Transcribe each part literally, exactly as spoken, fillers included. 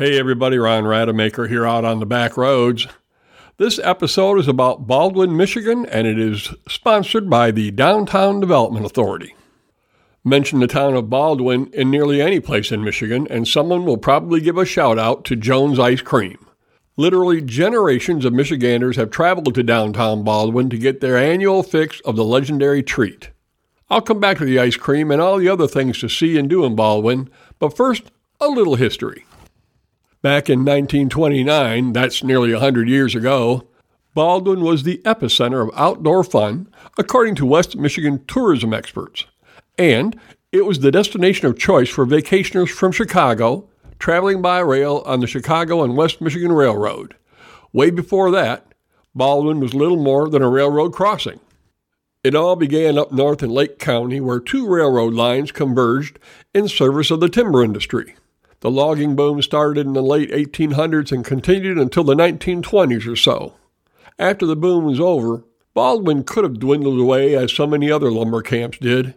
Hey everybody, Ron Rademacher here out on the back roads. This episode is about Baldwin, Michigan, and it is sponsored by the Downtown Development Authority. Mention the town of Baldwin in nearly any place in Michigan, and someone will probably give a shout-out to Jones Ice Cream. Literally generations of Michiganders have traveled to downtown Baldwin to get their annual fix of the legendary treat. I'll come back to the ice cream and all the other things to see and do in Baldwin, but first, a little history. Back in nineteen twenty-nine, that's nearly one hundred years ago, Baldwin was the epicenter of outdoor fun, according to West Michigan tourism experts, and it was the destination of choice for vacationers from Chicago, traveling by rail on the Chicago and West Michigan Railroad. Way before that, Baldwin was little more than a railroad crossing. It all began up north in Lake County, where two railroad lines converged in service of the timber industry. The logging boom started in the late eighteen hundreds and continued until the nineteen twenties or so. After the boom was over, Baldwin could have dwindled away as so many other lumber camps did.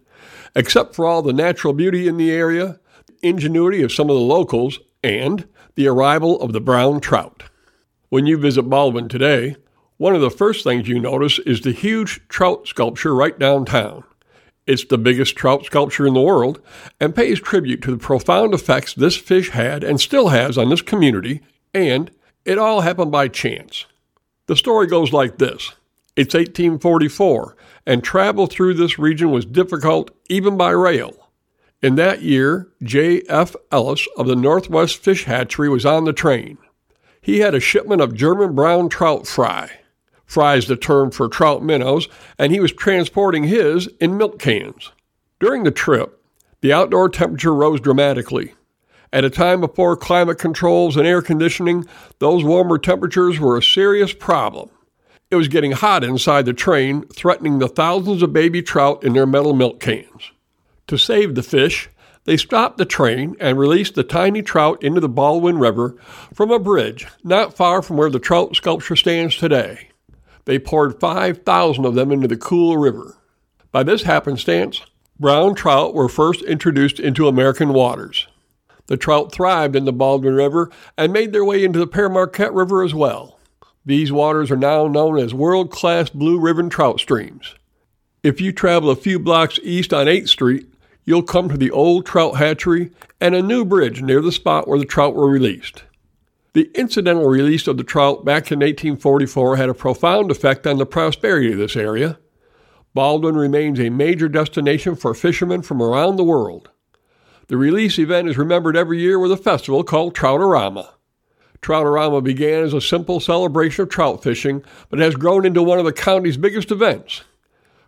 Except for all the natural beauty in the area, the ingenuity of some of the locals, and the arrival of the brown trout. When you visit Baldwin today, one of the first things you notice is the huge trout sculpture right downtown. It's the biggest trout sculpture in the world and pays tribute to the profound effects this fish had and still has on this community, and it all happened by chance. The story goes like this. It's eighteen forty-four, and travel through this region was difficult even by rail. In that year, J F Ellis of the Northwest Fish Hatchery was on the train. He had a shipment of German brown trout fry. Fry is the term for trout minnows, and he was transporting his in milk cans. During the trip, the outdoor temperature rose dramatically. At a time before climate controls and air conditioning, those warmer temperatures were a serious problem. It was getting hot inside the train, threatening the thousands of baby trout in their metal milk cans. To save the fish, they stopped the train and released the tiny trout into the Baldwin River from a bridge not far from where the trout sculpture stands today. They poured five thousand of them into the Cool River. By this happenstance, brown trout were first introduced into American waters. The trout thrived in the Baldwin River and made their way into the Pere Marquette River as well. These waters are now known as world-class blue ribbon trout streams. If you travel a few blocks east on eighth street, you'll come to the old trout hatchery and a new bridge near the spot where the trout were released. The incidental release of the trout back in eighteen forty-four had a profound effect on the prosperity of this area. Baldwin remains a major destination for fishermen from around the world. The release event is remembered every year with a festival called Troutorama. Troutorama began as a simple celebration of trout fishing, but has grown into one of the county's biggest events.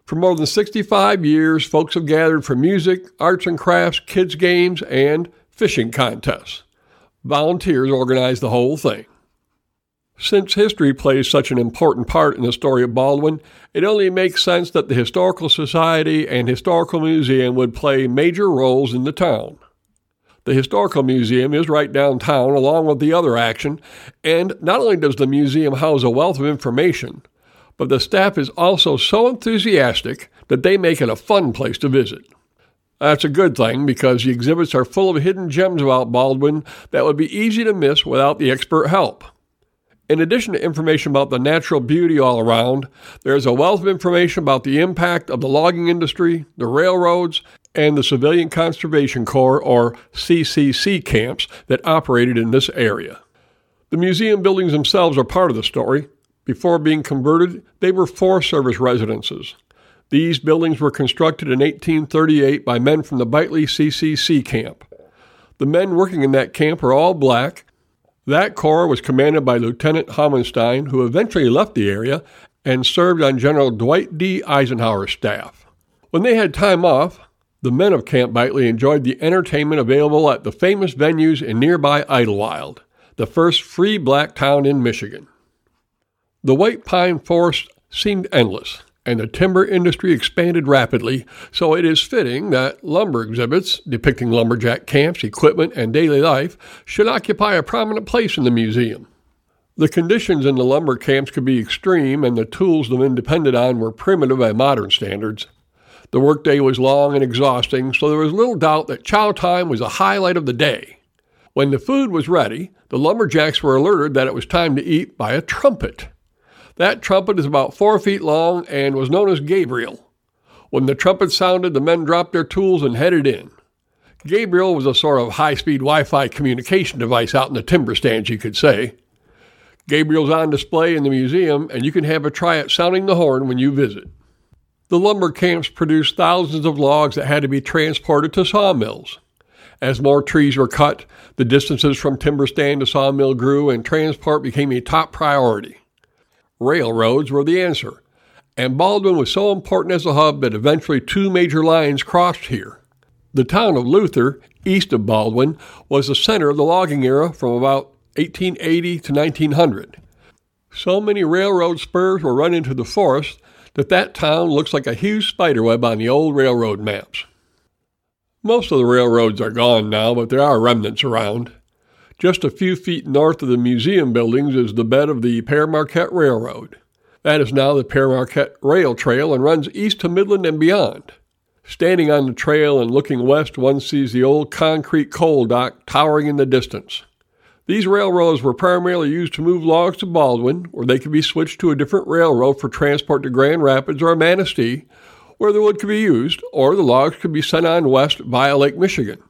For more than sixty-five years, folks have gathered for music, arts and crafts, kids' games, and fishing contests. Volunteers organized the whole thing. Since history plays such an important part in the story of Baldwin, it only makes sense that the Historical Society and Historical Museum would play major roles in the town. The Historical Museum is right downtown along with the other action, and not only does the museum house a wealth of information, but the staff is also so enthusiastic that they make it a fun place to visit. That's a good thing because the exhibits are full of hidden gems about Baldwin that would be easy to miss without the expert help. In addition to information about the natural beauty all around, there is a wealth of information about the impact of the logging industry, the railroads, and the Civilian Conservation Corps, or C C C camps, that operated in this area. The museum buildings themselves are part of the story. Before being converted, they were Forest Service residences. These buildings were constructed in eighteen thirty-eight by men from the Bitely C C C camp. The men working in that camp were all black. That corps was commanded by Lieutenant Homenstein, who eventually left the area and served on General Dwight D. Eisenhower's staff. When they had time off, the men of Camp Bitely enjoyed the entertainment available at the famous venues in nearby Idlewild, the first free black town in Michigan. The white pine forest seemed endless, and the timber industry expanded rapidly, so it is fitting that lumber exhibits depicting lumberjack camps, equipment, and daily life should occupy a prominent place in the museum. The conditions in the lumber camps could be extreme, and the tools the men depended on were primitive by modern standards. The workday was long and exhausting, so there was little doubt that chow time was a highlight of the day. When the food was ready, the lumberjacks were alerted that it was time to eat by a trumpet. That trumpet is about four feet long and was known as Gabriel. When the trumpet sounded, the men dropped their tools and headed in. Gabriel was a sort of high-speed Wi-Fi communication device out in the timber stands, you could say. Gabriel's on display in the museum, and you can have a try at sounding the horn when you visit. The lumber camps produced thousands of logs that had to be transported to sawmills. As more trees were cut, the distances from timber stand to sawmill grew, and transport became a top priority. Railroads were the answer, and Baldwin was so important as a hub that eventually two major lines crossed here. The town of Luther, east of Baldwin, was the center of the logging era from about eighteen eighty to nineteen hundred. So many railroad spurs were run into the forest that that town looks like a huge spiderweb on the old railroad maps. Most of the railroads are gone now, but there are remnants around. Just a few feet north of the museum buildings is the bed of the Pere Marquette Railroad. That is now the Pere Marquette Rail Trail and runs east to Midland and beyond. Standing on the trail and looking west, one sees the old concrete coal dock towering in the distance. These railroads were primarily used to move logs to Baldwin, where they could be switched to a different railroad for transport to Grand Rapids or Manistee, where the wood could be used, or the logs could be sent on west via Lake Michigan.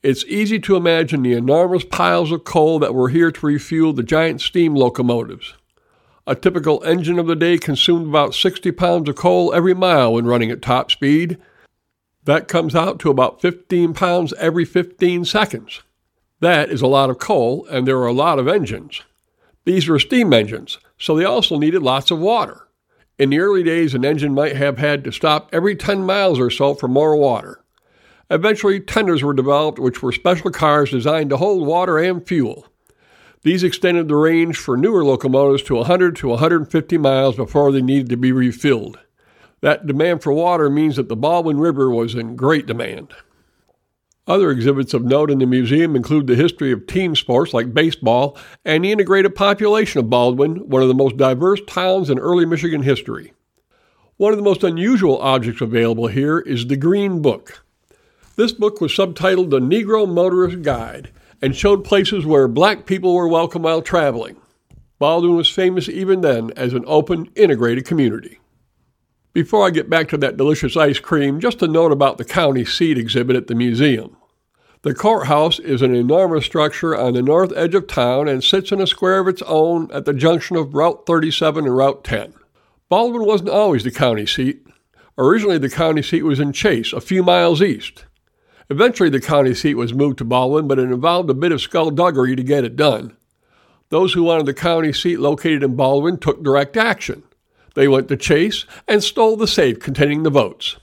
It's easy to imagine the enormous piles of coal that were here to refuel the giant steam locomotives. A typical engine of the day consumed about sixty pounds of coal every mile when running at top speed. That comes out to about fifteen pounds every fifteen seconds. That is a lot of coal, and there were a lot of engines. These were steam engines, so they also needed lots of water. In the early days, an engine might have had to stop every ten miles or so for more water. Eventually, tenders were developed, which were special cars designed to hold water and fuel. These extended the range for newer locomotives to one hundred to one hundred fifty miles before they needed to be refilled. That demand for water means that the Baldwin River was in great demand. Other exhibits of note in the museum include the history of team sports like baseball and the integrated population of Baldwin, one of the most diverse towns in early Michigan history. One of the most unusual objects available here is the Green Book. This book was subtitled The Negro Motorist Guide and showed places where black people were welcome while traveling. Baldwin was famous even then as an open, integrated community. Before I get back to that delicious ice cream, just a note about the county seat exhibit at the museum. The courthouse is an enormous structure on the north edge of town and sits in a square of its own at the junction of Route thirty-seven and Route ten. Baldwin wasn't always the county seat. Originally, the county seat was in Chase, a few miles east. Eventually, the county seat was moved to Baldwin, but it involved a bit of skullduggery to get it done. Those who wanted the county seat located in Baldwin took direct action. They went to Chase and stole the safe containing the votes.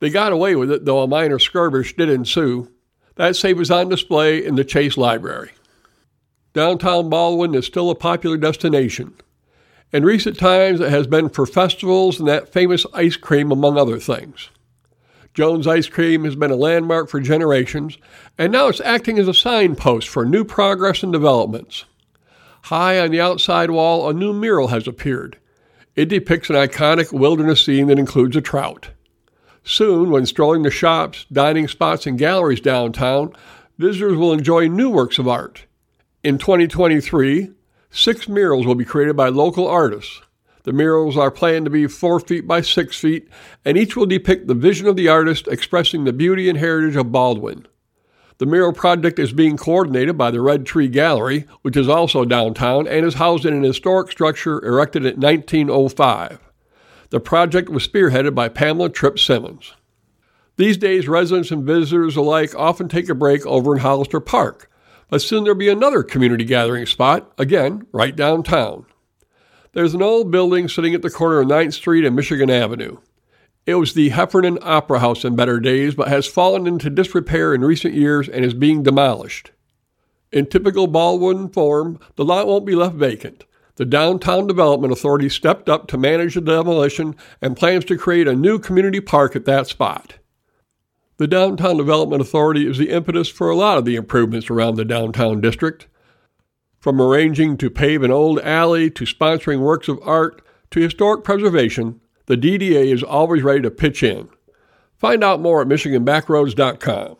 They got away with it, though a minor skirmish did ensue. That safe was on display in the Chase Library. Downtown Baldwin is still a popular destination. In recent times, it has been for festivals and that famous ice cream, among other things. Jones Ice Cream has been a landmark for generations, and now it's acting as a signpost for new progress and developments. High on the outside wall, a new mural has appeared. It depicts an iconic wilderness scene that includes a trout. Soon, when strolling the shops, dining spots, and galleries downtown, visitors will enjoy new works of art. In twenty twenty-three, six murals will be created by local artists. The murals are planned to be four feet by six feet, and each will depict the vision of the artist expressing the beauty and heritage of Baldwin. The mural project is being coordinated by the Red Tree Gallery, which is also downtown and is housed in an historic structure erected in nineteen oh five. The project was spearheaded by Pamela Tripp-Simmons. These days, residents and visitors alike often take a break over in Hollister Park, but soon there'll be another community gathering spot, again, right downtown. There's an old building sitting at the corner of ninth street and Michigan Avenue. It was the Heffernan Opera House in better days, but has fallen into disrepair in recent years and is being demolished. In typical Baldwin form, the lot won't be left vacant. The Downtown Development Authority stepped up to manage the demolition and plans to create a new community park at that spot. The Downtown Development Authority is the impetus for a lot of the improvements around the downtown district. From arranging to pave an old alley to sponsoring works of art to historic preservation, the D D A is always ready to pitch in. Find out more at Michigan Backroads dot com.